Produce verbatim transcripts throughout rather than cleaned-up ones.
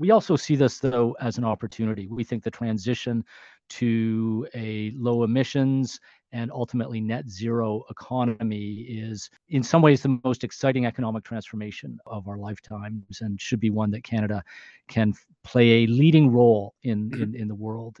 We also see this, though, as an opportunity. We think the transition to a low emissions and ultimately net zero economy is in some ways the most exciting economic transformation of our lifetimes and should be one that Canada can play a leading role in, in, in the world.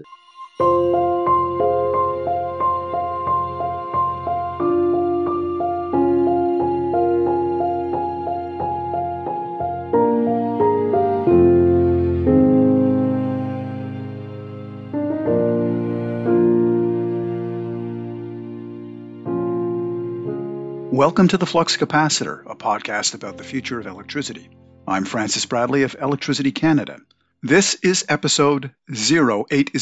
Welcome to The Flux Capacitor, a podcast about the future of electricity. I'm Francis Bradley of Electricity Canada. This is episode zero eighty,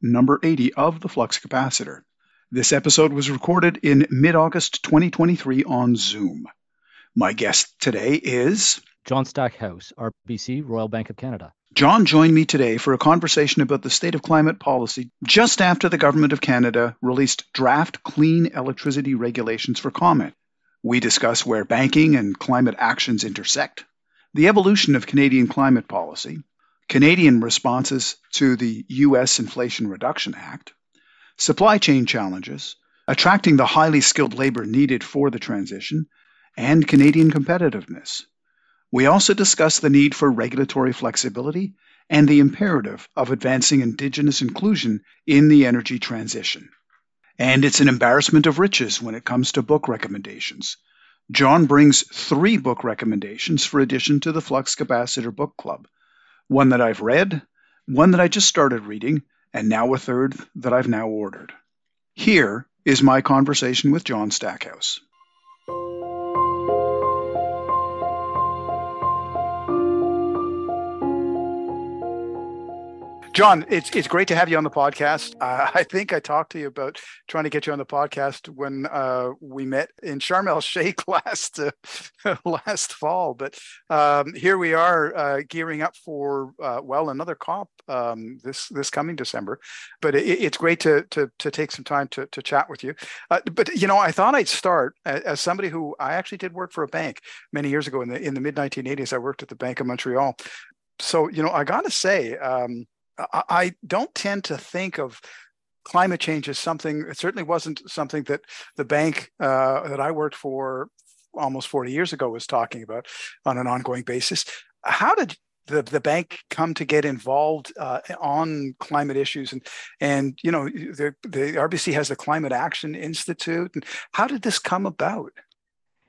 number eighty of The Flux Capacitor. This episode was recorded in mid-August twenty twenty-three on Zoom. My guest today is John Stackhouse, R B C, Royal Bank of Canada. John joined me today for a conversation about the state of climate policy just after the Government of Canada released draft Clean Electricity Regulations for comment. We discuss where banking and climate actions intersect, the evolution of Canadian climate policy, Canadian responses to the U S Inflation Reduction Act, supply chain challenges, attracting the highly skilled labor needed for the transition, and Canadian competitiveness. We also discuss the need for regulatory flexibility and the imperative of advancing Indigenous inclusion in the energy transition. And it's an embarrassment of riches when it comes to book recommendations. John brings three book recommendations for addition to the Flux Capacitor Book Club. One that I've read, one that I just started reading, and now a third that I've now ordered. Here is my conversation with John Stackhouse. John, it's it's great to have you on the podcast. Uh, I think I talked to you about trying to get you on the podcast when uh, we met in Sharm el Sheikh last uh, last fall. But um, here we are uh, gearing up for uh, well another COP um, this this coming December. But it, it's great to, to to take some time to to chat with you. Uh, but you know, I thought I'd start as somebody who I actually did work for a bank many years ago in the in the mid nineteen eighties. I worked at the Bank of Montreal. So you know, I gotta say. Um, I don't tend to think of climate change as something, it certainly wasn't something that the bank uh, that I worked for almost forty years ago was talking about on an ongoing basis. How did the, the bank come to get involved uh, on climate issues? And, and you know, the, the R B C has the Climate Action Institute. And how did this come about?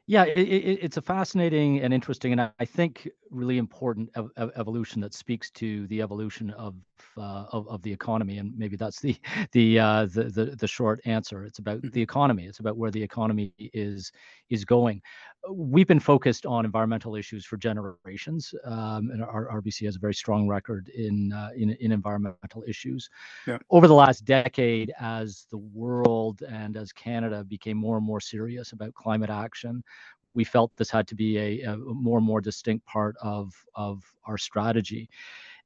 Yeah, it, it, it's a fascinating and interesting, and I think really important ev- evolution that speaks to the evolution of, uh, of of the economy. And maybe that's the the, uh, the the the short answer. It's about the economy. It's about where the economy is is going. We've been focused on environmental issues for generations, um, and our, our R B C has a very strong record in uh, in, in environmental issues. Yeah. Over the last decade, as the world and as Canada became more and more serious about climate action, we felt this had to be a, a more and more distinct part of, of our strategy.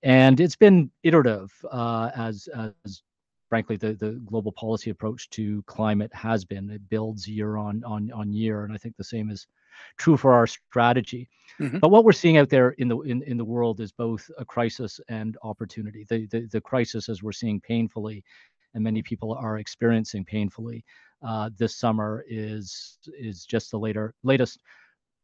And it's been iterative uh, as, as frankly, the, the global policy approach to climate has been. It builds year on, on, on year. And I think the same is true for our strategy. Mm-hmm. But what we're seeing out there in the in, in the world is both a crisis and opportunity. The, the, the crisis, as we're seeing painfully, and many people are experiencing painfully, Uh, this summer is is just the later latest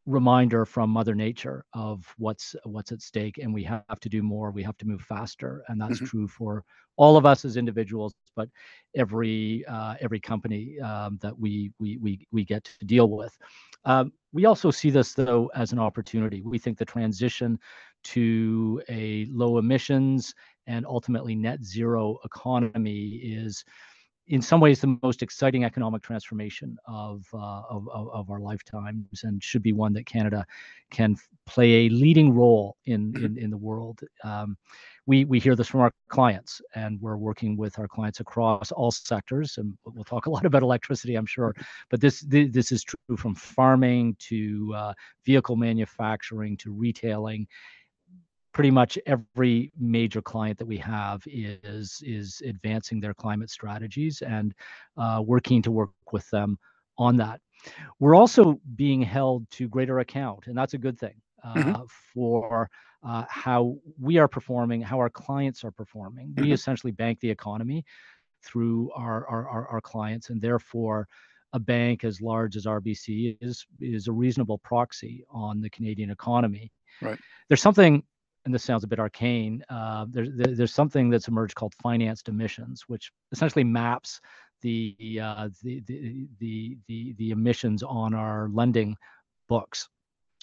reminder from Mother Nature of what's what's at stake, and we have to do more. We have to move faster, and that's mm-hmm. true for all of us as individuals, but every uh, every company um, that we we we we get to deal with. Um, we also see this though as an opportunity. We think the transition to a low emissions and ultimately net zero economy is, in some ways, the most exciting economic transformation of, uh, of, of of our lifetimes, and should be one that Canada can play a leading role in in, in the world. Um, we we hear this from our clients, and we're working with our clients across all sectors. And we'll talk a lot about electricity, I'm sure, but this th- this is true from farming to uh, vehicle manufacturing to retailing. Pretty much every major client that we have is is advancing their climate strategies, and uh, we're keen to work with them on that. We're also being held to greater account, and that's a good thing uh, mm-hmm. for uh, how we are performing, how our clients are performing. We essentially bank the economy through our, our, our, our clients, and therefore a bank as large as R B C is, is a reasonable proxy on the Canadian economy. Right. There's something, and this sounds a bit arcane, uh, there's, there's something that's emerged called financed emissions, which essentially maps the, uh, the, the, the, the, the emissions on our lending books,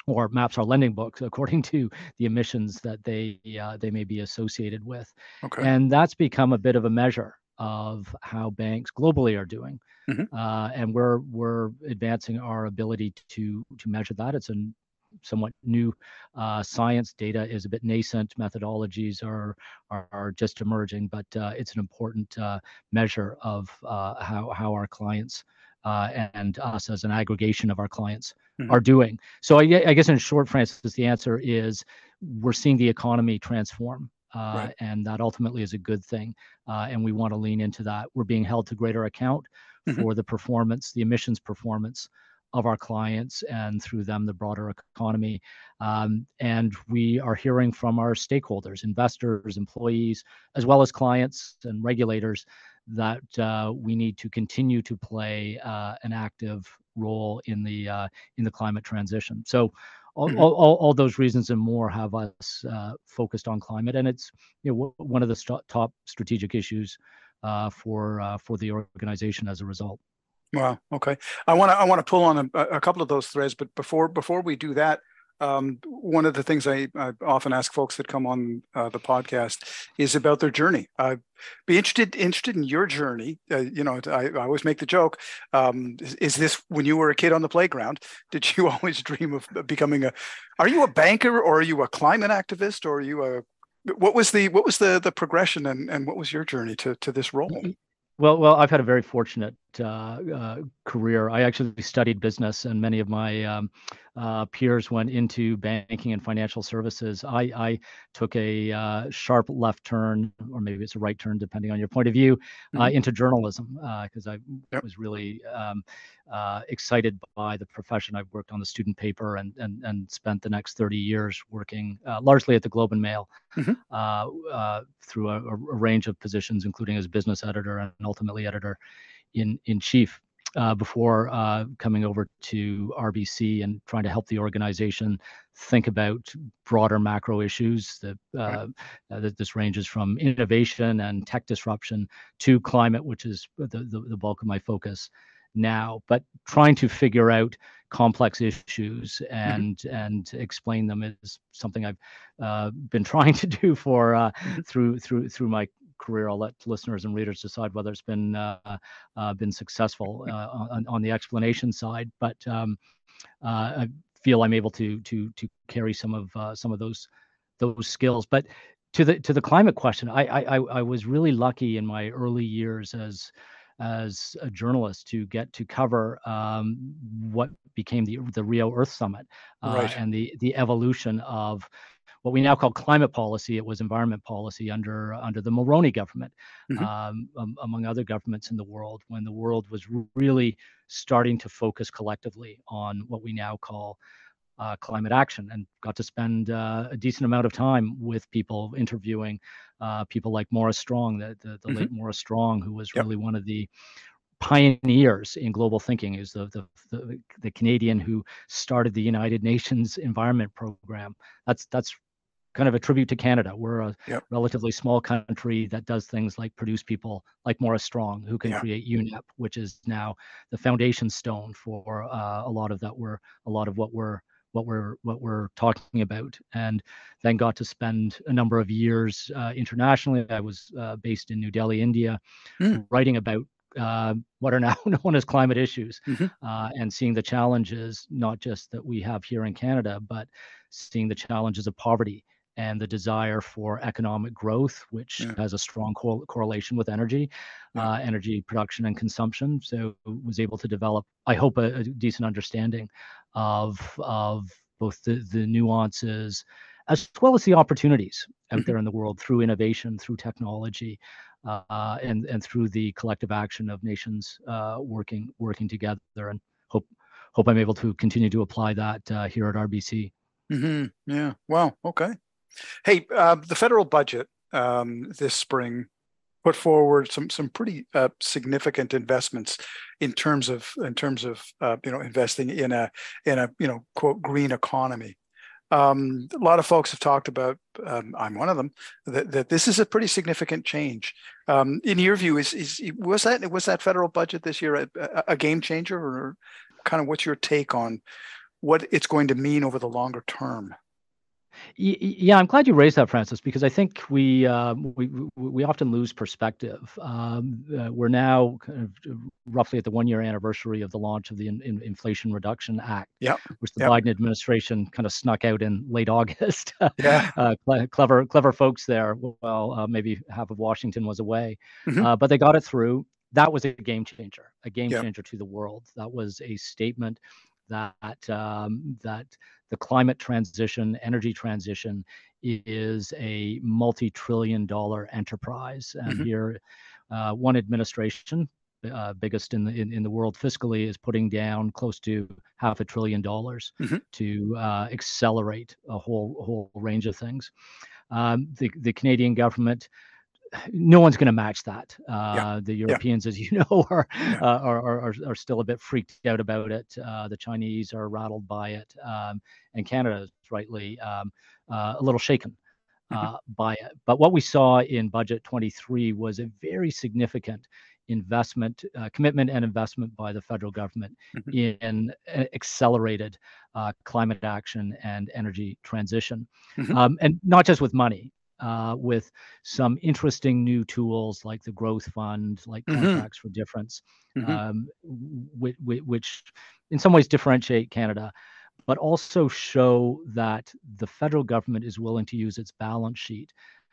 or maps our lending books according to the emissions that they, uh, they may be associated with. Okay. And that's become a bit of a measure of how banks globally are doing. Mm-hmm. uh, and we're we're advancing our ability to to measure that. It's a somewhat new uh, science. Data is a bit nascent. Methodologies are are, are just emerging, but uh, it's an important uh, measure of uh, how how our clients uh, and us as an aggregation of our clients mm-hmm. are doing. So I, I guess in short, Francis, the answer is we're seeing the economy transform. Uh, right. And that ultimately is a good thing. Uh, and we want to lean into that. We're being held to greater account mm-hmm. for the performance, the emissions performance of our clients, and through them, the broader economy. Um, and we are hearing from our stakeholders, investors, employees, as well as clients and regulators, that uh, we need to continue to play uh, an active role in the uh, in the climate transition. So All, all, all those reasons and more have us uh, focused on climate, and it's you know, one of the st- top strategic issues uh, for uh, for the organization as a result. Wow. Okay. I want to I want to pull on a, a couple of those threads, but before before we do that, um, one of the things I, I often ask folks that come on uh, the podcast is about their journey. I'd be interested interested in your journey. Uh, you know, I, I always make the joke: um, is, is this when you were a kid on the playground? Did you always dream of becoming a? Are you a banker, or are you a climate activist, or are you a? What was the what was the the progression, and and what was your journey to to this role? Well, well, I've had a very fortunate uh, uh, career. I actually studied business, and many of my um, uh, peers went into banking and financial services. I, I took a uh, sharp left turn, or maybe it's a right turn, depending on your point of view, mm-hmm. uh, into journalism, because uh, I yep. was really um, uh, excited by the profession. I've worked on the student paper and and and spent the next thirty years working uh, largely at the Globe and Mail mm-hmm. uh, uh, through a, a range of positions, including as business editor and ultimately editor in in chief uh, before uh, coming over to R B C and trying to help the organization think about broader macro issues. That, uh, right. that this ranges from innovation and tech disruption to climate, which is the, the, the bulk of my focus now. But trying to figure out complex issues and mm-hmm. and explain them is something I've uh, been trying to do for uh, through through through my career. I'll let listeners and readers decide whether it's been uh, uh, been successful uh, on, on the explanation side, but um, uh, I feel I'm able to to to carry some of uh, some of those those skills. But to the to the climate question, I I, I was really lucky in my early years as as a journalist to get to cover um, what became the the Rio Earth Summit uh, right. and the the evolution of what we now call climate policy. It was environment policy under under the Mulroney government, mm-hmm. um, um, among other governments in the world, when the world was really starting to focus collectively on what we now call uh, climate action, and got to spend uh, a decent amount of time with people, interviewing uh, people like Maurice Strong, the, the, the mm-hmm. late Maurice Strong, who was yep. really one of the pioneers in global thinking, is the, the the the Canadian who started the United Nations Environment Program. That's that's kind of a tribute to Canada. We're a yep. relatively small country that does things like produce people like Maurice Strong, who can yeah. create U N E P, which is now the foundation stone for uh, a lot of that. We're a lot of what we're what we're what we're talking about. And then got to spend a number of years uh, internationally. I was uh, based in New Delhi, India, mm. writing about Uh, what are now known as climate issues, mm-hmm. uh, and seeing the challenges, not just that we have here in Canada, but seeing the challenges of poverty and the desire for economic growth, which yeah. has a strong co- correlation with energy, yeah. uh, energy production and consumption. So was able to develop, I hope, a, a decent understanding of, of both the, the nuances as well as the opportunities out mm-hmm. there in the world through innovation, through technology, Uh, and and through the collective action of nations uh, working working together, and hope hope I'm able to continue to apply that uh, here at R B C. Mm-hmm. Yeah. Wow. Okay. Hey, uh, the federal budget um, this spring put forward some some pretty uh, significant investments in terms of in terms of uh, you know investing in a in a you know quote green economy. Um, a lot of folks have talked about, um, I'm one of them, that, that this is a pretty significant change. Um, in your view, is is was that was that federal budget this year a, a game changer, or kind of what's your take on what it's going to mean over the longer term? Yeah, I'm glad you raised that, Francis, because I think we uh, we we often lose perspective. Um, uh, we're now kind of roughly at the one-year anniversary of the launch of the in, in Inflation Reduction Act, yep. which the yep. Biden administration kind of snuck out in late August. yeah. uh, cle- clever, clever folks there. Well, uh, maybe half of Washington was away, mm-hmm. uh, but they got it through. That was a game changer, a game yep. changer to the world. That was a statement that um, that the climate transition, energy transition is a multi-trillion dollar enterprise. And mm-hmm. here, uh, one administration, uh, biggest in the in, in the world fiscally, is putting down close to half a trillion dollars mm-hmm. to uh, accelerate a whole whole range of things. Um, the the Canadian government, no one's going to match that. Uh, yeah. The Europeans, yeah. as you know, are, yeah. uh, are, are are still a bit freaked out about it. Uh, the Chinese are rattled by it. Um, and Canada is rightly um, uh, a little shaken uh, mm-hmm. by it. But what we saw in Budget twenty-three was a very significant investment, uh, commitment and investment by the federal government mm-hmm. in uh, accelerated uh, climate action and energy transition. Mm-hmm. Um, and not just with money. Uh, with some interesting new tools like the Growth Fund, like mm-hmm. Contracts for Difference, mm-hmm. um, which, which in some ways differentiate Canada, but also show that the federal government is willing to use its balance sheet,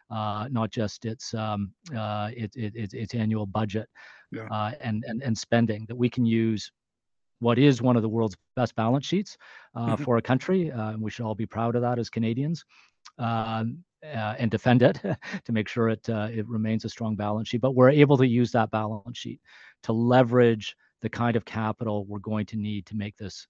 uh, not just its um, uh, its, its its annual budget yeah. uh, and, and and spending, that we can use what is one of the world's best balance sheets uh, mm-hmm. for a country, uh, and we should all be proud of that as Canadians. Uh, Uh, and defend it to make sure it uh, it remains a strong balance sheet. But we're able to use that balance sheet to leverage the kind of capital we're going to need to make this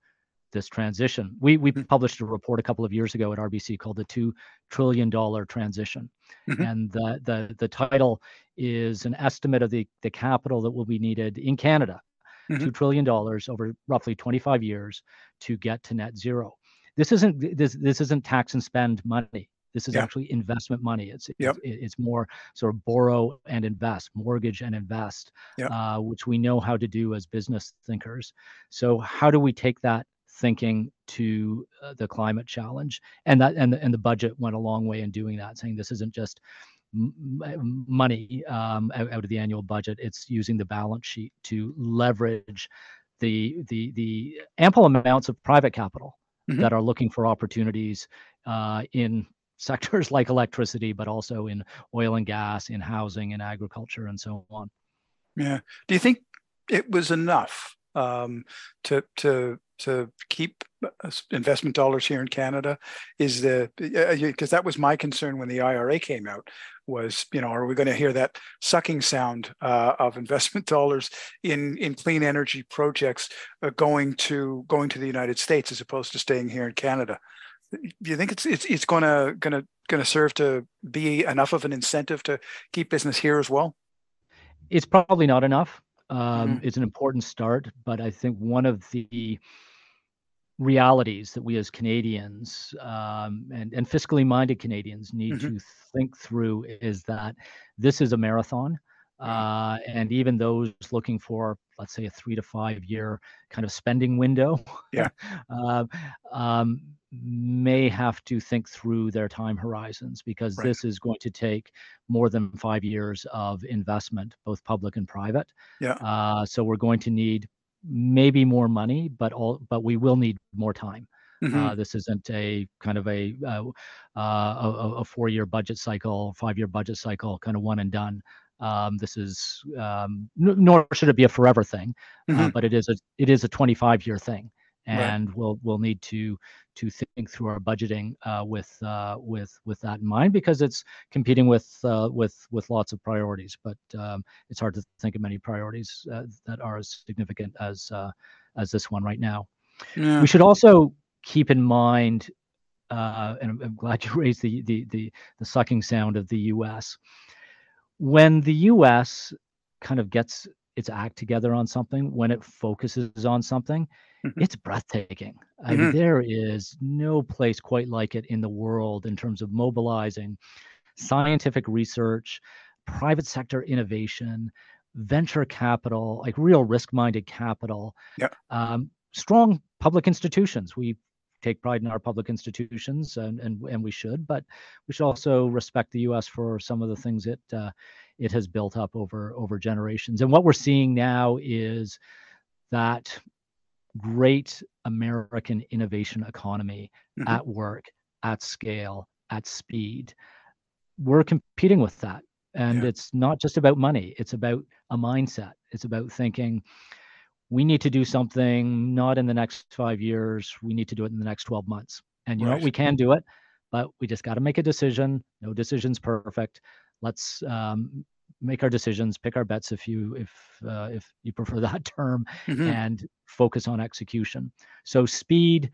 this transition. We we mm-hmm. published a report a couple of years ago at R B C called the Two Trillion Dollar Transition, mm-hmm. and the the the title is an estimate of the the capital that will be needed in Canada, mm-hmm. two trillion dollars over roughly twenty-five years to get to net zero. This isn't this this isn't tax and spend money. This is yeah. actually investment money. It's yep. it's, it's more sort of borrow and invest, mortgage and invest, yep. uh, which we know how to do as business thinkers. So how do we take that thinking to uh, the climate challenge? And that and and the budget went a long way in doing that, saying this isn't just m- money um, out, out of the annual budget. It's using the balance sheet to leverage the the the ample amounts of private capital mm-hmm. that are looking for opportunities uh, in sectors like electricity, but also in oil and gas, in housing, in agriculture, and so on. Yeah. Do you think it was enough um, to to to keep investment dollars here in Canada? Is the because that was my concern when the I R A came out was, you know, are we going to hear that sucking sound uh, of investment dollars in in clean energy projects uh, going to going to the United States as opposed to staying here in Canada? Do you think it's it's it's gonna gonna gonna serve to be enough of an incentive to keep business here as well? It's probably not enough. Um, mm-hmm. It's an important start, but I think one of the realities that we as Canadians um, and and fiscally minded Canadians need mm-hmm. to think through is that this is a marathon, uh, and even those looking for, let's say, a three to five year kind of spending window. Yeah. uh, um, may have to think through their time horizons, because right. this is going to take more than five years of investment, both public and private. Yeah. Uh, so we're going to need maybe more money, but all, but we will need more time. Mm-hmm. Uh, this isn't a kind of a uh, uh, a, a four-year budget cycle, five-year budget cycle, kind of one and done. Um, this is um, n- nor should it be a forever thing, mm-hmm. uh, but it is a it is a twenty-five-year thing. And right. we'll we'll need to to think through our budgeting uh, with uh, with with that in mind, because it's competing with uh, with with lots of priorities. But um, it's hard to think of many priorities uh, that are as significant as uh, as this one right now. Yeah. We should also keep in mind uh, and I'm, I'm glad you raised the, the, the, the sucking sound of the U S. When the U S kind of gets its act together on something, when it focuses on something, mm-hmm. it's breathtaking. Mm-hmm. I mean, there is no place quite like it in the world in terms of mobilizing scientific research, private sector innovation, venture capital, like real risk-minded capital, yeah. um, strong public institutions. We take pride in our public institutions, and, and and we should, but we should also respect the U S for some of the things it uh, it has built up over over generations. And what we're seeing now is that great American innovation economy mm-hmm. at work, at scale, at speed. We're competing with that. And yeah. it's not just about money. It's about a mindset. It's about thinking, we need to do something not in the next five years. We need to do it in the next twelve months. And you right. know, we can do it, but we just got to make a decision. No decision's perfect. Let's um, make our decisions, pick our bets if you if uh, if you prefer that term, mm-hmm. and focus on execution. So speed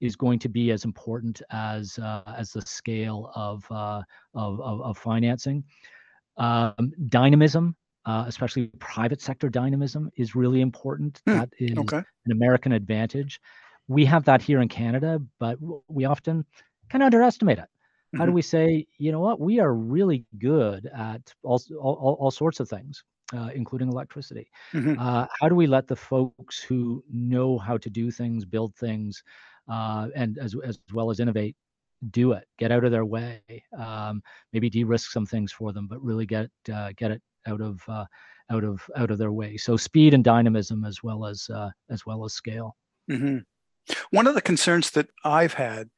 is going to be as important as uh, as the scale of uh, of, of of financing. Um, dynamism, uh, especially private sector dynamism, is really important. Mm, that is okay. an American advantage. We have that here in Canada, but we often kind of underestimate it. Mm-hmm. How do we say, you know what, we are really good at all all, all sorts of things, uh, including electricity. Mm-hmm. Uh, how do we let the folks who know how to do things, build things, uh, and as as well as innovate, do it, get out of their way, um, maybe de-risk some things for them, but really get uh, get it out of uh, out of out of their way. So speed and dynamism, as well as uh, as well as scale. Mm-hmm. One of the concerns that I've had,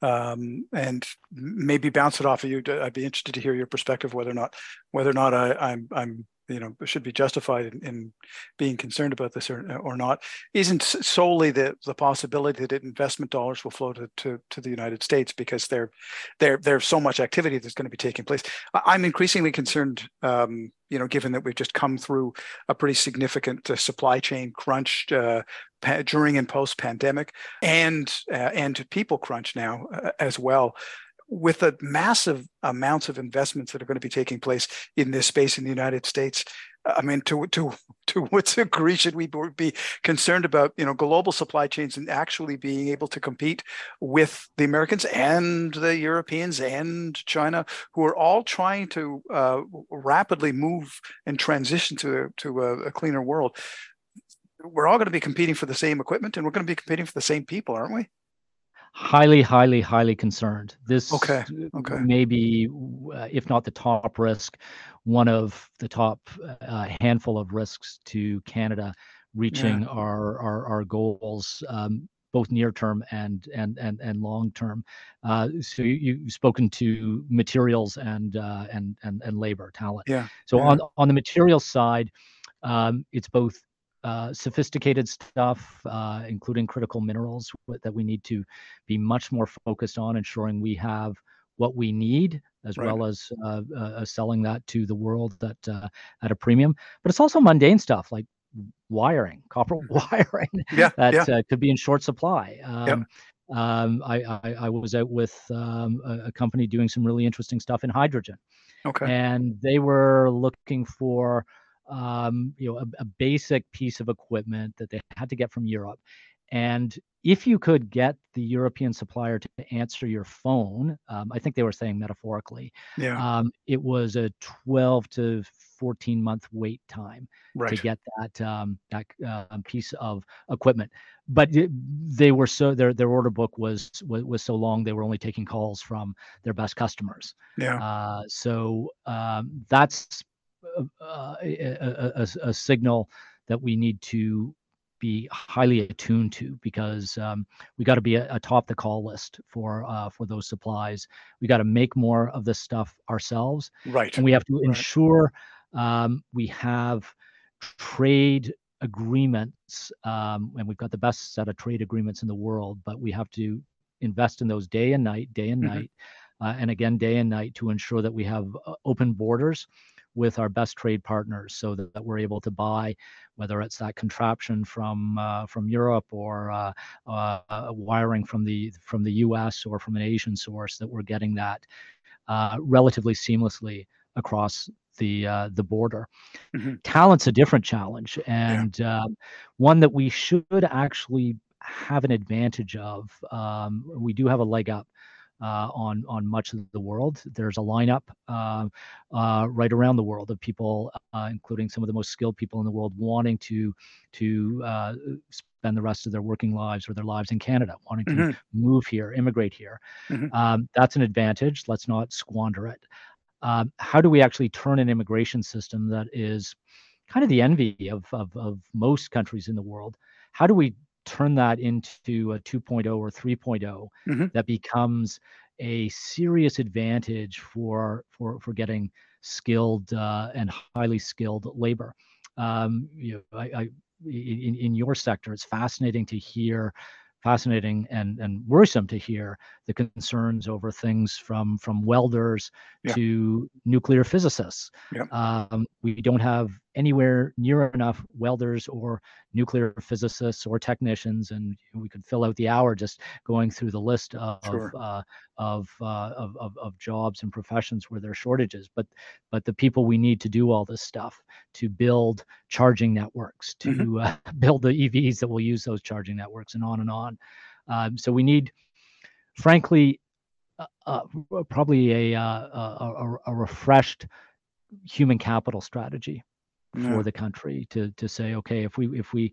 um, and maybe bounce it off of you, to, I'd be interested to hear your perspective whether or not whether or not I, I'm I'm you know should be justified in, in being concerned about this or or not, isn't solely the the possibility that investment dollars will flow to to, to the United States because there there there's so much activity that's going to be taking place. I'm increasingly concerned, um, you know, given that we've just come through a pretty significant uh, supply chain crunch uh, pa- during and post pandemic, and uh, and people crunch now uh, as well, with the massive amounts of investments that are going to be taking place in this space in the United States. I mean, to to to what degree should we be concerned about, you know, global supply chains and actually being able to compete with the Americans and the Europeans and China, who are all trying to uh, rapidly move and transition to to a, a cleaner world? We're all going to be competing for the same equipment, and we're going to be competing for the same people, aren't we? Highly, highly, highly concerned. This okay, okay. may be, uh, if not the top risk, one of the top uh, handful of risks to Canada reaching yeah. our, our our goals, um, both near term and and and and long term. Uh, so you, you've spoken to materials and uh, and and and labor, talent. Yeah. So yeah. on on the materials side, um, it's both. Uh, sophisticated stuff, uh, including critical minerals that we need to be much more focused on ensuring we have what we need, as right. well as uh, uh, selling that to the world that uh, at a premium. But it's also mundane stuff like wiring, copper wiring yeah, that yeah. Uh, could be in short supply. Um, yeah. um, I, I, I was out with um, a, a company doing some really interesting stuff in hydrogen. Okay. And they were looking for Um, you know, a, a basic piece of equipment that they had to get from Europe. And if you could get the European supplier to answer your phone, um, I think they were saying metaphorically, yeah. um, it was a twelve to fourteen month wait time right. to get that um, that uh, piece of equipment. But it, they were so their their order book was, was was so long they were only taking calls from their best customers. Yeah. Uh, so um, that's. Uh, a, a, a signal that we need to be highly attuned to, because um, we got to be atop the call list for uh, for those supplies. We got to make more of this stuff ourselves, right? And we have to ensure um, we have trade agreements, um, and we've got the best set of trade agreements in the world. But we have to invest in those day and night, day and mm-hmm. night, uh, and again day and night to ensure that we have uh, open borders. with our best trade partners so that, that we're able to buy, whether it's that contraption from uh, from Europe or uh, uh, wiring from the from the U S or from an Asian source, that we're getting that uh, relatively seamlessly across the uh, the border. Mm-hmm. Talent's a different challenge, and yeah. uh, one that we should actually have an advantage of. Um, we do have a leg up uh, on on much of the world. There's a lineup uh, uh, right around the world of people, uh, including some of the most skilled people in the world, wanting to to uh, spend the rest of their working lives or their lives in Canada, wanting mm-hmm. to move here, immigrate here. Mm-hmm. Um, that's an advantage. Let's not squander it. Uh, how do we actually turn an immigration system that is kind of the envy of, of, of most countries in the world? How do we turn that into a two point oh or three point oh mm-hmm. that becomes a serious advantage for for, for getting skilled uh, and highly skilled labor? Um, you know, I, I, in, in your sector, it's fascinating to hear Fascinating and, and worrisome to hear the concerns over things from from welders yeah. to nuclear physicists. Yeah. Um, we don't have anywhere near enough welders or nuclear physicists or technicians, and we could fill out the hour just going through the list of sure. uh, of, uh, of of of jobs and professions where there are shortages. But but the people we need to do all this stuff, to build charging networks, to mm-hmm. uh, build the E Vs that will use those charging networks, and on and on. Um, so we need, frankly, uh, uh, probably a, uh, a a refreshed human capital strategy for yeah. the country to to say, okay, if we if we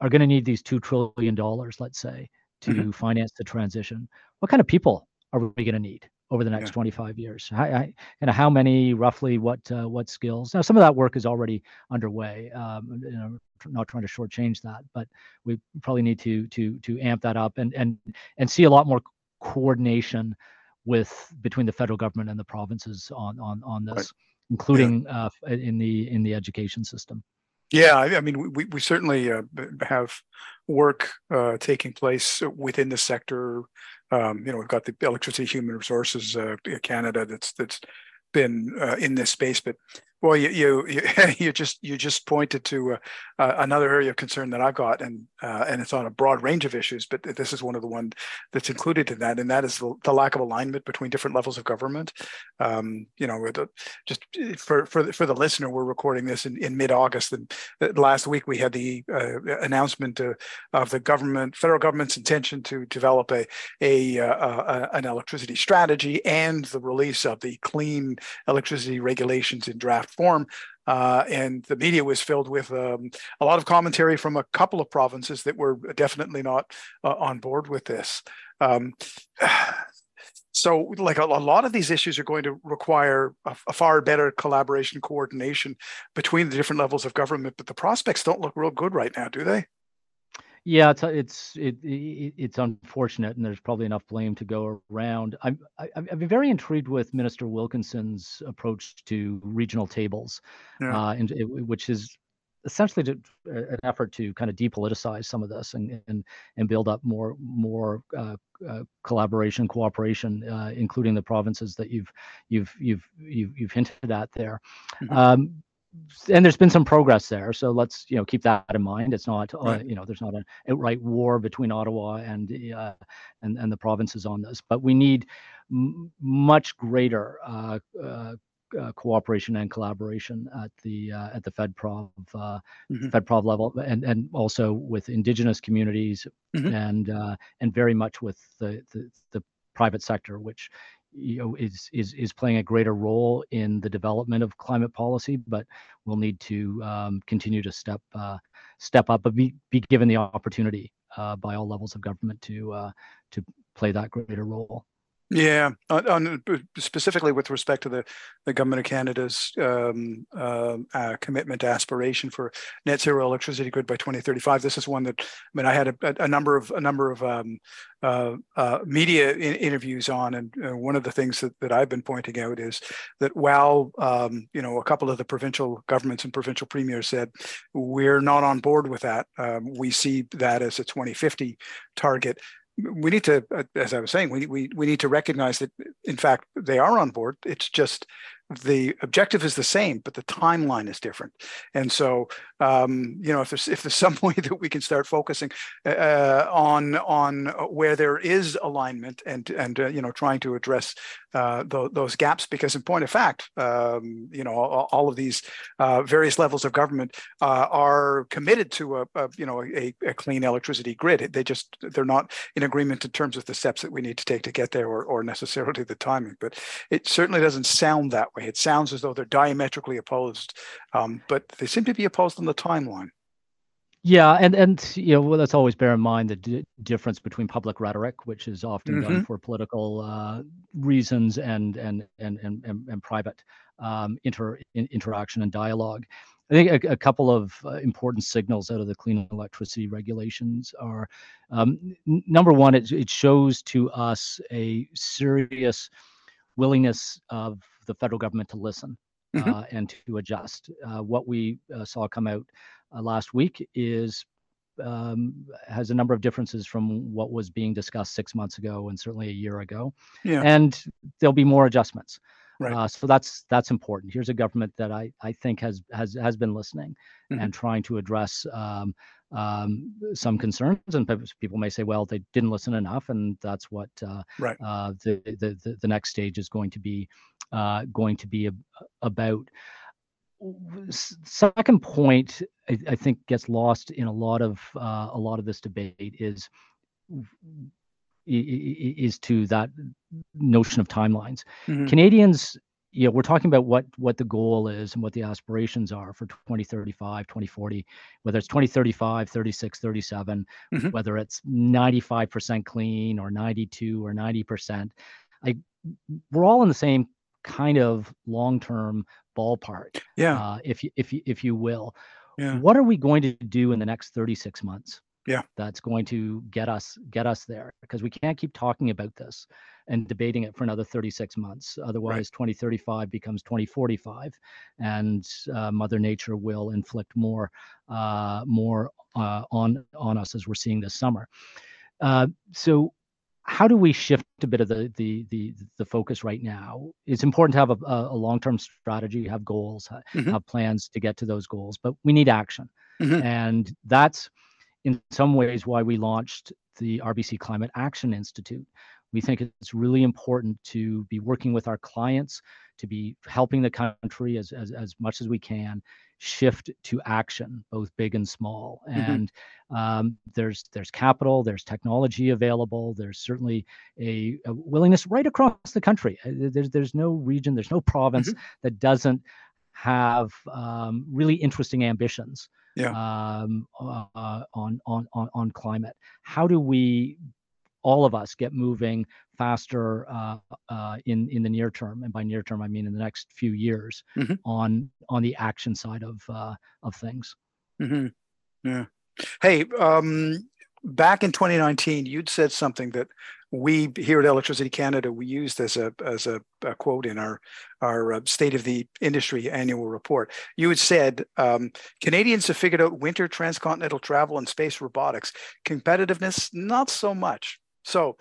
are going to need these two trillion dollars, let's say, to mm-hmm. finance the transition, what kind of people are we going to need over the next yeah. twenty-five years? How, I, and how many, roughly, what uh, what skills? Now, some of that work is already underway. Um, you know, not trying to shortchange that, but we probably need to to to amp that up and and and see a lot more coordination with between the federal government and the provinces on on on this. Right. Including yeah. uh, in the in the education system. Yeah, I mean, we we certainly uh, have work uh, taking place within the sector. Um, you know, we've got the Electricity Human Resources uh, Canada that's that's been uh, in this space, but well, you you you just you just pointed to uh, uh, another area of concern that I've got, and uh, and it's on a broad range of issues, but this is one of the one that's included in that, and that is the, the lack of alignment between different levels of government. Um, you know, just for for the, for the listener, we're recording this in, in mid-August, and last week we had the uh, announcement uh, of the government, federal government's intention to develop a a uh, an electricity strategy and the release of the Clean Electricity Regulations in draft form. Uh, and the media was filled with um, a lot of commentary from a couple of provinces that were definitely not uh, on board with this. Um, so like a, a lot of these issues are going to require a, a far better collaboration, coordination between the different levels of government, but the prospects don't look real good right now, do they? Yeah, it's it's it, it, it's unfortunate, and there's probably enough blame to go around. I'm I, I've been very intrigued with Minister Wilkinson's approach to regional tables, yeah. uh, and it, which is essentially to, uh, an effort to kind of depoliticize some of this and and, and build up more more uh, uh, collaboration, cooperation, uh, including the provinces that you've you've you've you've, you've hinted at there. Mm-hmm. Um, and there's been some progress there, so let's you know keep that in mind. It's not right. uh, you know there's not an outright war between Ottawa and uh, and and the provinces on this, but we need m- much greater uh, uh, uh, cooperation and collaboration at the uh, at the FedProv uh, mm-hmm. FedProv level, and and also with Indigenous communities mm-hmm. and uh, and very much with the the, the private sector, which you know, is is is playing a greater role in the development of climate policy, but we'll need to um, continue to step uh, step up, but be, be given the opportunity uh, by all levels of government to uh, to play that greater role. Yeah, on, on, specifically with respect to the, the Government of Canada's um, uh, uh, commitment to aspiration for net zero electricity grid by twenty thirty-five, this is one that I mean I had a, a number of a number of um, uh, uh, media in, interviews on, and uh, one of the things that, that I've been pointing out is that while um, you know a couple of the provincial governments and provincial premiers said we're not on board with that, um, we see that as a twenty fifty target. We need to, as I was saying, we, we we need to recognize that, in fact, they are on board. It's just the objective is the same, but the timeline is different. And so, um, you know, if there's if there's some way that we can start focusing uh, on on where there is alignment and and uh, you know, trying to address uh, th those gaps, because in point of fact, um, you know, all, all of these uh, various levels of government uh, are committed to a, a you know a, a clean electricity grid. They just they're not in agreement in terms of the steps that we need to take to get there, or or necessarily the timing. But it certainly doesn't sound that way. It sounds as though they're diametrically opposed, um, but they seem to be opposed on the timeline. Yeah, and and you know, well, let's always bear in mind the d difference between public rhetoric, which is often mm-hmm. done for political uh, reasons, and and and and and, and private um, inter in, interaction and dialogue. I think a, a couple of uh, important signals out of the Clean Electricity Regulations are um, number one, it it shows to us a serious willingness of the federal government to listen uh, mm-hmm. and to adjust. Uh, what we uh, saw come out uh, last week is um, has a number of differences from what was being discussed six months ago and certainly a year ago. Yeah. And there'll be more adjustments. Right. Uh, so that's that's important. Here's a government that I I think has has has been listening mm-hmm. and trying to address um, um, some concerns. And people may say, well, they didn't listen enough, and that's what uh, right. uh, the, the the the next stage is going to be uh, going to be ab about. Second point, I, I think gets lost in a lot of uh, a lot of this debate is. is to that notion of timelines. Mm-hmm. Canadians, you know, we're talking about what what the goal is and what the aspirations are for twenty thirty-five, twenty forty, whether it's twenty thirty-five, thirty-six, thirty-seven, mm-hmm. whether it's ninety-five percent clean or ninety-two or ninety percent. Like, we're all in the same kind of long-term ballpark, yeah. uh, if, you, if, you, if you will. Yeah. What are we going to do in the next thirty-six months? Yeah, that's going to get us get us there, because we can't keep talking about this and debating it for another thirty-six months. Otherwise, right. twenty thirty-five becomes twenty forty-five, and uh, Mother Nature will inflict more uh, more uh, on on us, as we're seeing this summer. Uh, so, how do we shift a bit of the the the, the focus right now? It's important to have a, a long-term strategy, have goals, mm-hmm. have plans to get to those goals, but we need action, mm-hmm. and that's. In some ways why we launched the R B C Climate Action Institute. We think it's really important to be working with our clients, to be helping the country as, as, as much as we can shift to action, both big and small. Mm-hmm. And um, there's, there's capital, there's technology available. There's certainly a, a willingness right across the country. There's, there's no region, there's no province mm-hmm. that doesn't have um, really interesting ambitions. Yeah. Um, uh, on, on, on, on climate. How do we, all of us, get moving faster uh, uh, in, in the near term? And by near term, I mean in the next few years mm-hmm. on, on the action side of, uh, of things. Mm-hmm. Yeah. Hey, um, back in twenty nineteen, you'd said something that we here at Electricity Canada, we used as a, as a, a quote in our, our State of the Industry annual report. You had said, um, Canadians have figured out winter transcontinental travel and space robotics. Competitiveness, not so much. So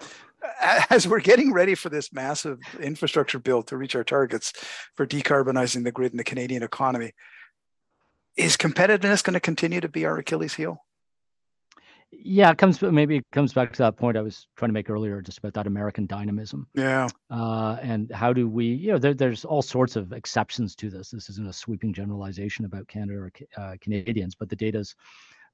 as we're getting ready for this massive infrastructure build to reach our targets for decarbonizing the grid and the Canadian economy, is competitiveness going to continue to be our Achilles heel? Yeah, it comes maybe it comes back to that point I was trying to make earlier, just about that American dynamism. Yeah. Uh, and how do we? You know, there, there's all sorts of exceptions to this. This isn't a sweeping generalization about Canada or uh, Canadians, but the data's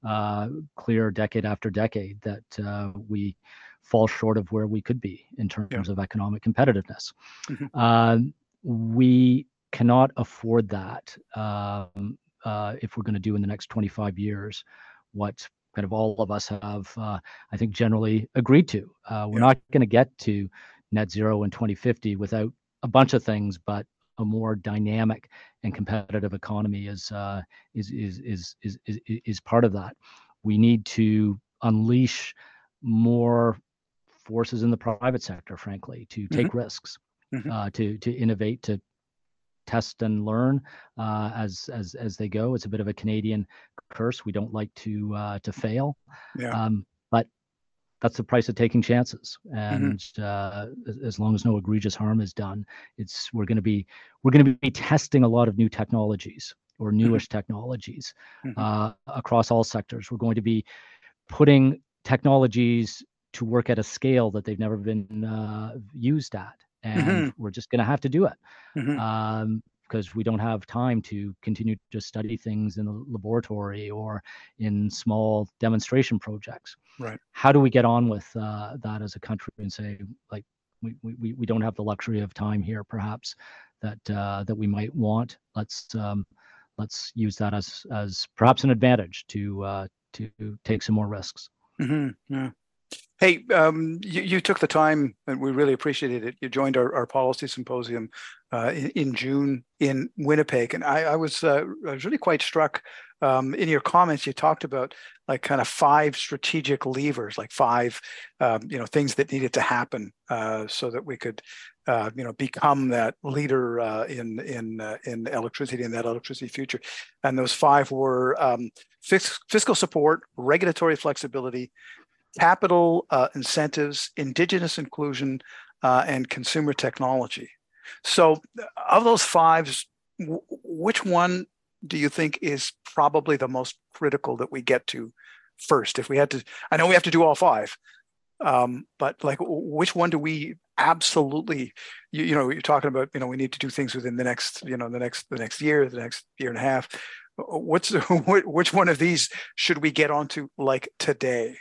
uh, clear, decade after decade, that uh, we fall short of where we could be in terms yeah. of economic competitiveness. Mm-hmm. uh, we cannot afford that um, uh, if we're going to do in the next twenty-five years what. Kind of all of us have, uh, I think, generally agreed to. Uh, we're yeah. not going to get to net zero in twenty fifty without a bunch of things, but a more dynamic and competitive economy is uh, is, is is is is is part of that. We need to unleash more forces in the private sector, frankly, to take mm-hmm. risks, mm-hmm. uh, to to innovate, to test and learn uh, as as as they go. It's a bit of a Canadian curse. We don't like to uh, to fail, yeah. um, but that's the price of taking chances. And mm-hmm. uh, as, as long as no egregious harm is done, it's we're going to be we're going to be testing a lot of new technologies or newish mm-hmm. technologies mm-hmm. uh, across all sectors. We're going to be putting technologies to work at a scale that they've never been uh, used at, and mm-hmm. we're just going to have to do it. Mm-hmm. Um, because we don't have time to continue to just study things in a laboratory or in small demonstration projects. Right. How do we get on with uh, that as a country and say, like, we we we don't have the luxury of time here, perhaps, that uh, that we might want. Let's um, let's use that as as perhaps an advantage to uh, to take some more risks. Mm-hmm. Yeah. Hey, um, you, you took the time, and we really appreciated it. You joined our, our policy symposium uh, in, in June in Winnipeg, and I, I was uh, I was really quite struck. Um, in your comments, you talked about like kind of five strategic levers, like five um, you know things that needed to happen uh, so that we could uh, you know become that leader uh, in in uh, in electricity and that electricity future. And those five were um, fisc- fiscal support, regulatory flexibility, capital uh, incentives, Indigenous inclusion, uh, and consumer technology. So of those five, w- which one do you think is probably the most critical that we get to first? If we had to, I know we have to do all five, um, but like which one do we absolutely, you, you know, you're talking about, you know, we need to do things within the next, you know, the next, the next year, the next year and a half. What's, which one of these should we get onto like today?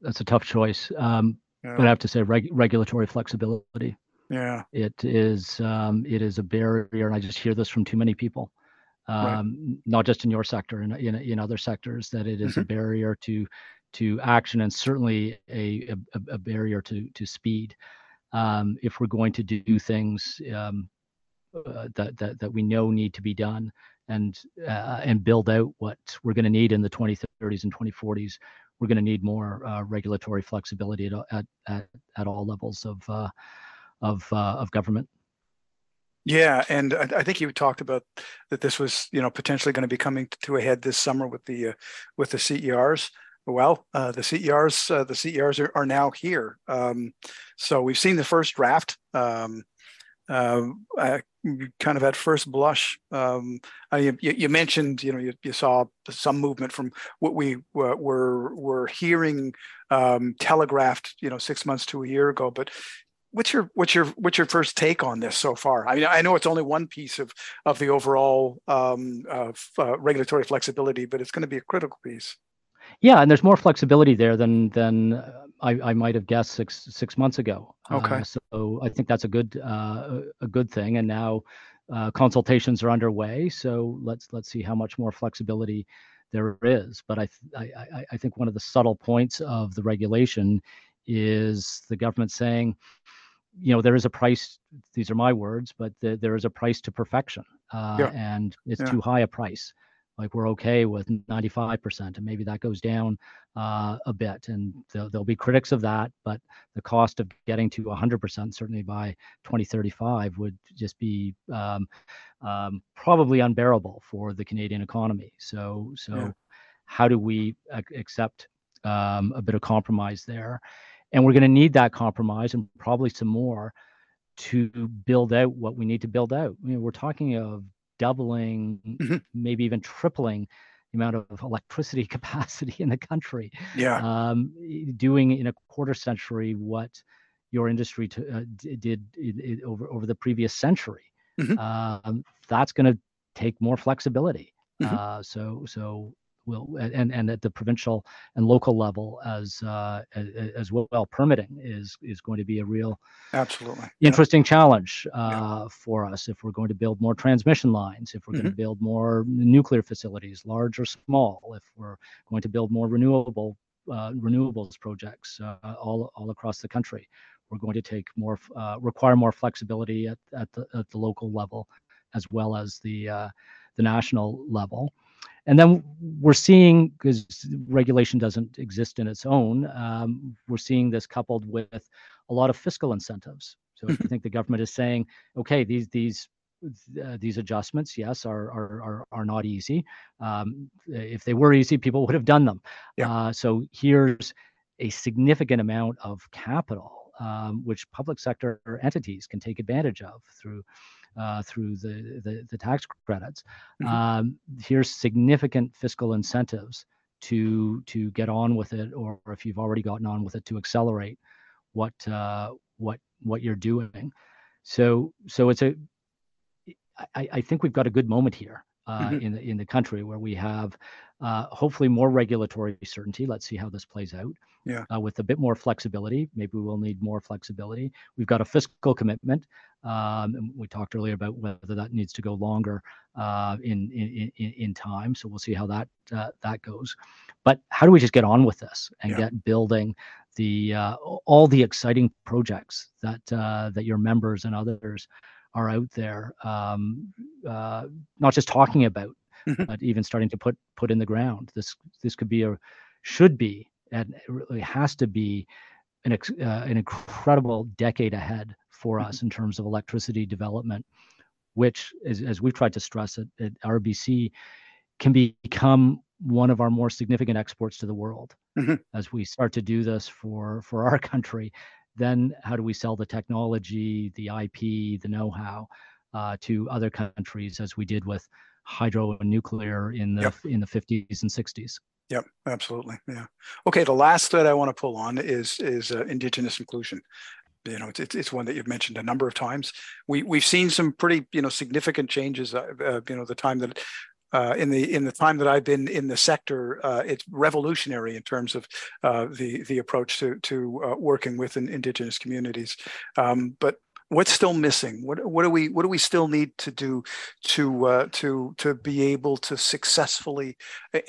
That's a tough choice, um, yeah. but I have to say reg- regulatory flexibility. Yeah, it is. Um, it is a barrier, and I just hear this from too many people, um, right. not just in your sector, and in, in in other sectors, that it is mm-hmm. a barrier to to action, and certainly a a, a barrier to to speed. Um, if we're going to do things um, uh, that that that we know need to be done, and uh, and build out what we're going to need in the twenty thirties and twenty forties. We're going to need more uh, regulatory flexibility at, at at all levels of uh, of uh, of government. Yeah, and I, I think you talked about that. This was, you know, potentially going to be coming to a head this summer with the uh, with the C E Rs. Well, uh, the C E Rs uh, the C E Rs are, are now here. Um, so we've seen the first draft. Um, uh, I, kind of at first blush, um, you, you mentioned, you know, you, you saw some movement from what we were were, were hearing um, telegraphed, you know, six months to a year ago. But what's your what's your what's your first take on this so far? I mean, I know it's only one piece of of the overall um, of, uh, regulatory flexibility, but it's going to be a critical piece. Yeah, and there's more flexibility there than than I, I might have guessed six six months ago. Okay. Uh, so I think that's a good uh, a good thing. And now uh, consultations are underway. So let's let's see how much more flexibility there is. But I, th- I I think one of the subtle points of the regulation is the government saying, you know, there is a price. These are my words, but the, there is a price to perfection, uh, yeah. and it's yeah. too high a price. Like we're okay with ninety-five percent, and maybe that goes down uh, a bit. And th- there'll be critics of that, but the cost of getting to one hundred percent, certainly by twenty thirty-five, would just be um, um, probably unbearable for the Canadian economy. So, so yeah. how do we ac- accept um, a bit of compromise there? And we're going to need that compromise and probably some more to build out what we need to build out. I mean, we're talking of doubling, mm-hmm. maybe even tripling the amount of electricity capacity in the country. Yeah. Um, doing in a quarter century what your industry to, uh, d- did it, it over, over the previous century. Mm-hmm. Um, that's going to take more flexibility. Mm-hmm. Uh, so so we'll and and at the provincial and local level as uh, as well, permitting is is going to be a real absolutely interesting yeah. challenge uh, yeah. for us if we're going to build more transmission lines, if we're mm-hmm. going to build more nuclear facilities, large or small, if we're going to build more renewable uh, renewables projects uh, all all across the country. We're going to take more uh, require more flexibility at at the at the local level as well as the uh, the national level. And then we're seeing, because regulation doesn't exist in its own, um, we're seeing this coupled with a lot of fiscal incentives. So if you think the government is saying, okay, these these Uh, these adjustments, yes, are are are, are not easy. Um, if they were easy, people would have done them. Yeah. Uh, so here's a significant amount of capital, um, which public sector entities can take advantage of through uh, through the, the the tax credits. Mm-hmm. Um, here's significant fiscal incentives to to get on with it, or if you've already gotten on with it, to accelerate what uh, what what you're doing. So so it's a I, I think we've got a good moment here uh, mm-hmm. in the in the country where we have uh, hopefully more regulatory certainty. Let's see how this plays out. Yeah, uh, with a bit more flexibility, maybe we'll need more flexibility. We've got a fiscal commitment, um, and we talked earlier about whether that needs to go longer uh, in, in in in time. So we'll see how that uh, that goes. But how do we just get on with this and yeah. get building the uh, all the exciting projects that uh, that your members and others are out there, um, uh, not just talking about, mm-hmm. but even starting to put put in the ground. This this could be or should be, and it really has to be an ex, uh, an incredible decade ahead for us mm-hmm. in terms of electricity development, which, is, as we've tried to stress at, at R B C, can be, become one of our more significant exports to the world. Mm-hmm. As we start to do this for for our country, then how do we sell the technology, the I P, the know-how uh, to other countries, as we did with hydro and nuclear in the yep. in the fifties and sixties? Yep, absolutely. Yeah. Okay. The last thread I want to pull on is is uh, Indigenous inclusion. You know, it's it's one that you've mentioned a number of times. We we've seen some pretty you know significant changes. Uh, uh, you know, the time that. Uh, in the in the time that I've been in the sector, uh, it's revolutionary in terms of uh, the the approach to to uh, working with in Indigenous communities. Um, but what's still missing? What what do we what do we still need to do to uh, to to be able to successfully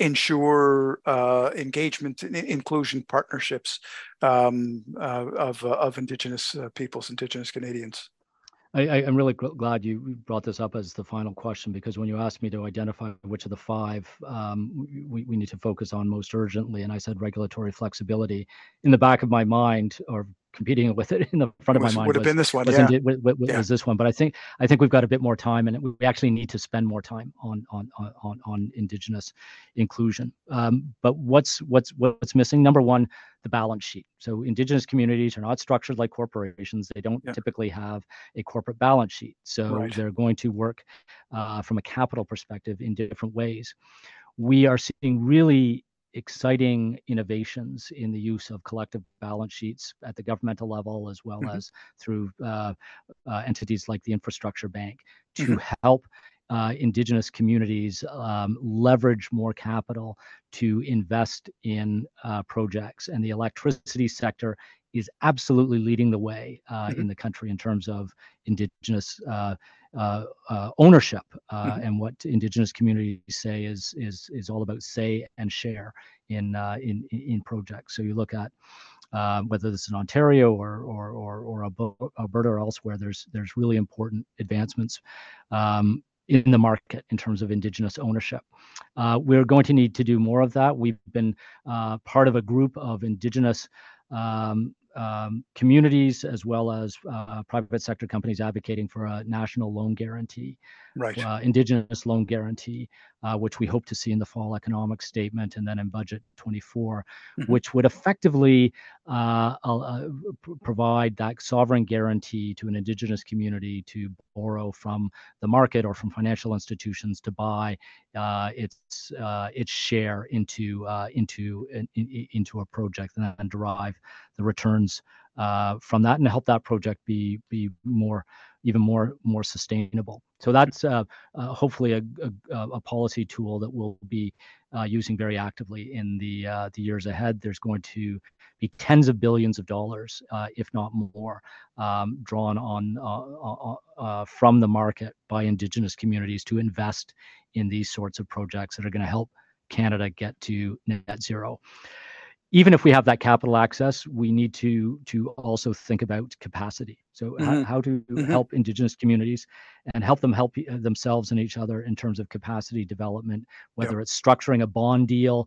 ensure uh, engagement, in, inclusion, partnerships um, uh, of uh, of Indigenous uh, peoples, Indigenous Canadians? I, I'm really glad you brought this up as the final question, because when you asked me to identify which of the five um, we, we need to focus on most urgently, and I said regulatory flexibility, in the back of my mind, or competing with it in the front of my mind, would have been this one. Yeah. It was this one, but I think I think we've got a bit more time, and we actually need to spend more time on on on on Indigenous inclusion. Um, but what's what's what's missing? Number one, the balance sheet. So Indigenous communities are not structured like corporations. They don't yeah. typically have a corporate balance sheet. So right. they're going to work uh, from a capital perspective in different ways. We are seeing really exciting innovations in the use of collective balance sheets at the governmental level, as well mm-hmm. as through uh, uh, entities like the Infrastructure Bank, to mm-hmm. help uh, Indigenous communities um, leverage more capital to invest in uh, projects. And the electricity sector is absolutely leading the way uh, mm-hmm. in the country in terms of Indigenous uh, uh, uh, ownership uh, mm-hmm. and what Indigenous communities say is is is all about say and share in uh, in in projects. So you look at uh, whether this is in Ontario or or or, or Alberta or elsewhere, there's there's really important advancements um, in the market in terms of Indigenous ownership. Uh, we're going to need to do more of that. We've been uh, part of a group of Indigenous Um, um, communities, as well as uh, private sector companies, advocating for a national loan guarantee, right. uh, Indigenous loan guarantee, uh, which we hope to see in the fall economic statement and then in budget twenty-four, mm-hmm. which would effectively uh, uh, provide that sovereign guarantee to an Indigenous community to borrow from the market or from financial institutions to buy uh, its uh, its share into uh, into in, in, into a project, and then derive the returns uh, from that, and help that project be be more, even more more sustainable. So that's uh, uh, hopefully a, a a policy tool that we'll be uh, using very actively in the uh, the years ahead. There's going to be tens of billions of dollars, uh, if not more, um, drawn on uh, uh, uh, from the market by Indigenous communities to invest in these sorts of projects that are going to help Canada get to net zero. Even if we have that capital access, we need to to also think about capacity. So mm-hmm. how, how to mm-hmm. help Indigenous communities and help them help themselves and each other in terms of capacity development, whether yep. it's structuring a bond deal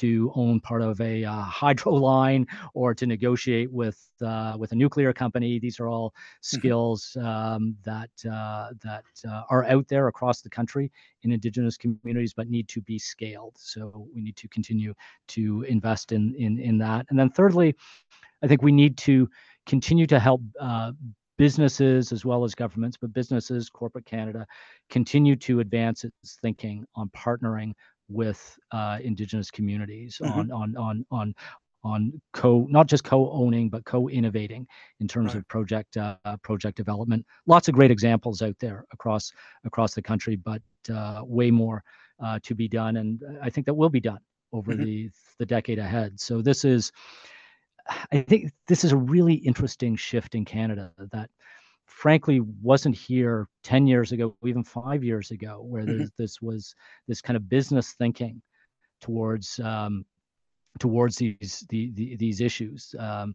to own part of a uh, hydro line or to negotiate with uh, with a nuclear company. These are all skills um, that uh, that uh, are out there across the country in Indigenous communities, but need to be scaled. So we need to continue to invest in in in that. And then thirdly, I think we need to continue to help uh, businesses as well as governments, but businesses, corporate Canada, continue to advance its thinking on partnering with uh, Indigenous communities mm-hmm. on on on on on co not just co-owning but co-innovating in terms right. of project uh, project development. Lots of great examples out there across across the country, but uh, way more uh, to be done, and I think that will be done over mm-hmm. the the decade ahead. So this is. I think this is a really interesting shift in Canada that frankly wasn't here ten years ago, even five years ago, where mm-hmm. this was this kind of business thinking towards um, towards these the, the, these issues. Um,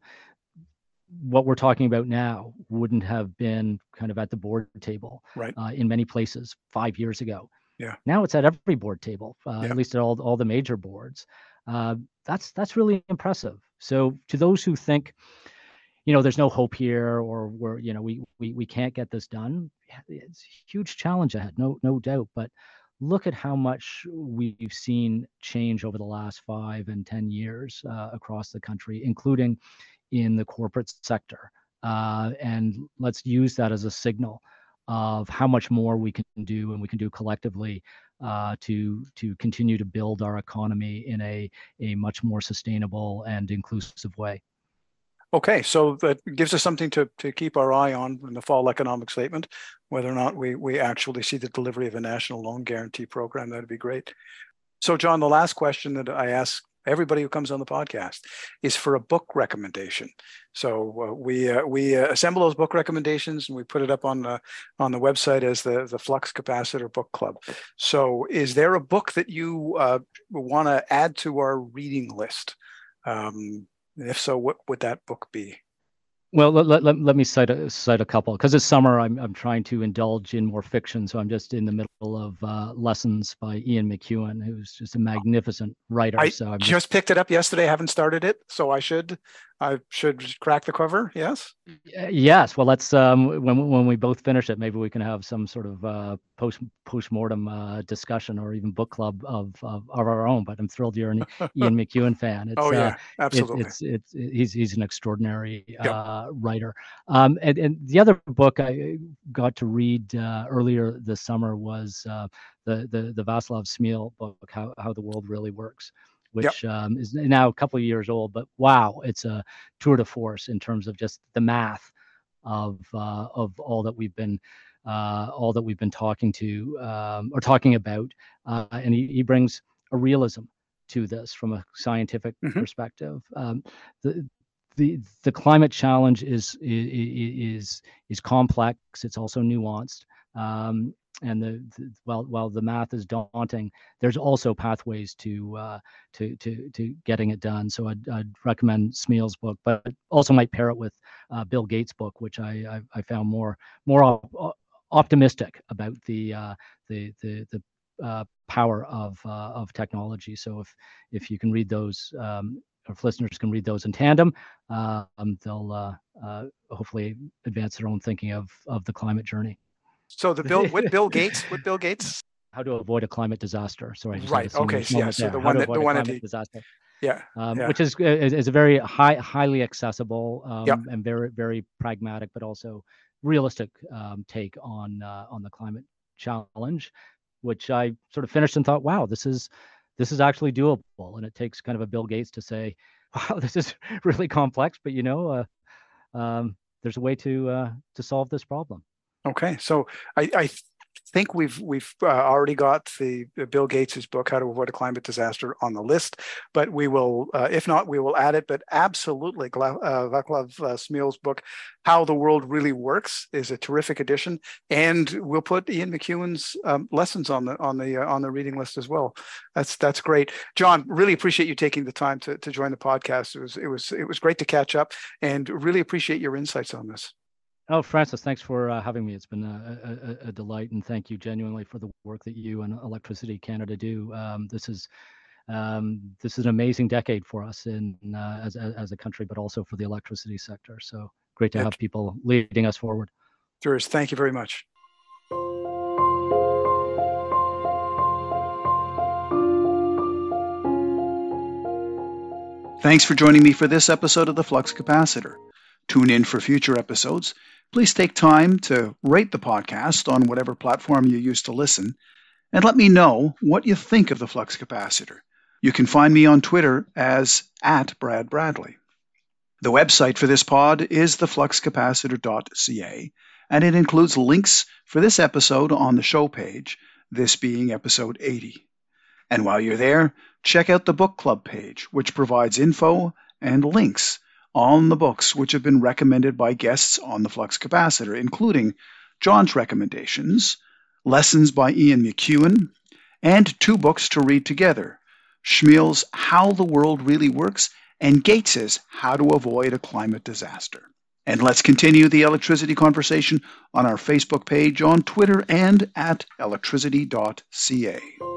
what we're talking about now wouldn't have been kind of at the board table right. uh, in many places five years ago. Yeah. Now it's at every board table, uh, yeah. at least at all, all the major boards. Uh, that's that's really impressive. So to those who think, you know, there's no hope here, or we're, you know, we we we can't get this done, it's a huge challenge ahead, no no doubt. But look at how much we've seen change over the last five and ten years uh, across the country, including in the corporate sector. Uh, and let's use that as a signal of how much more we can do and we can do collectively uh, to to continue to build our economy in a, a much more sustainable and inclusive way. Okay, so that gives us something to, to keep our eye on in the fall economic statement, whether or not we, we actually see the delivery of a national loan guarantee program. That'd be great. So John, the last question that I ask everybody who comes on the podcast is for a book recommendation. So uh, we uh, we uh, assemble those book recommendations and we put it up on the on the website as the the Flux Capacitor Book Club. So is there a book that you uh, want to add to our reading list? Um, if so, what would that book be? Well, let, let, let me cite a, cite a couple, because this summer I'm I'm trying to indulge in more fiction, so I'm just in the middle of uh, Lessons by Ian McEwan, who's just a magnificent writer. I so I'm just, just picked it up yesterday. I haven't started it, so I should I should crack the cover. Yes. Yes. Well, let's um, when when we both finish it, maybe we can have some sort of uh, post postmortem uh, discussion or even book club of, of of our own. But I'm thrilled you're an Ian McEwan fan. It's, oh yeah, uh, absolutely. It, it's, it's it's he's he's an extraordinary yep. uh, writer. Um, and, and the other book I got to read uh, earlier this summer was uh, the the the Václav Smil book, How How the World Really Works, which yep. um, is now a couple of years old, but wow, it's a tour de force in terms of just the math of uh, of all that we've been uh, all that we've been talking to um, or talking about, uh, and he, he brings a realism to this from a scientific mm-hmm. perspective. Um, the the the climate challenge is is is complex. It's also nuanced. Um, And the, the while while the math is daunting, there's also pathways to uh, to to to getting it done. So I'd, I'd recommend Smil's book, but also might pair it with uh, Bill Gates' book, which I I, I found more more op- optimistic about the uh, the the the uh, power of uh, of technology. So if if you can read those, um, or if listeners can read those in tandem, uh, um, they'll uh, uh, hopefully advance their own thinking of of the climate journey. So the Bill with Bill Gates with Bill Gates, How to Avoid a Climate Disaster. Sorry, right? Okay, yeah. So there. the one that the one that he, disaster. Yeah, um, yeah, which is is, is a very high, highly accessible um, yeah. and very very pragmatic, but also realistic um, take on uh, on the climate challenge, which I sort of finished and thought, wow, this is this is actually doable, and it takes kind of a Bill Gates to say, wow, this is really complex, but you know, uh, um, there's a way to uh, to solve this problem. Okay, so I, I think we've we've uh, already got the uh, Bill Gates' book, How to Avoid a Climate Disaster, on the list, but we will, uh, if not, we will add it. But absolutely, uh, Václav uh, Smil's book, How the World Really Works, is a terrific addition, and we'll put Ian McEwan's um, lessons on the on the uh, on the reading list as well. That's that's great, John. Really appreciate you taking the time to to join the podcast. It was it was it was great to catch up, and really appreciate your insights on this. Oh, Francis, thanks for uh, having me. It's been a, a, a delight, and thank you genuinely for the work that you and Electricity Canada do. Um, this is um, this is an amazing decade for us in uh, as as a country, but also for the electricity sector. So great to have people leading us forward. Doris, thank you very much. Thanks for joining me for this episode of The Flux Capacitor. Tune in for future episodes. Please take time to rate the podcast on whatever platform you use to listen, and let me know what you think of The Flux Capacitor. You can find me on Twitter as at Brad Bradley. The website for this pod is the flux capacitor dot c a, and it includes links for this episode on the show page, this being episode eighty. And while you're there, check out the book club page, which provides info and links on the books which have been recommended by guests on The Flux Capacitor, including John's recommendations, Lessons by Ian McEwan, and two books to read together, Smil's How the World Really Works and Gates's How to Avoid a Climate Disaster. And let's continue the electricity conversation on our Facebook page, on Twitter, and at electricity dot c a.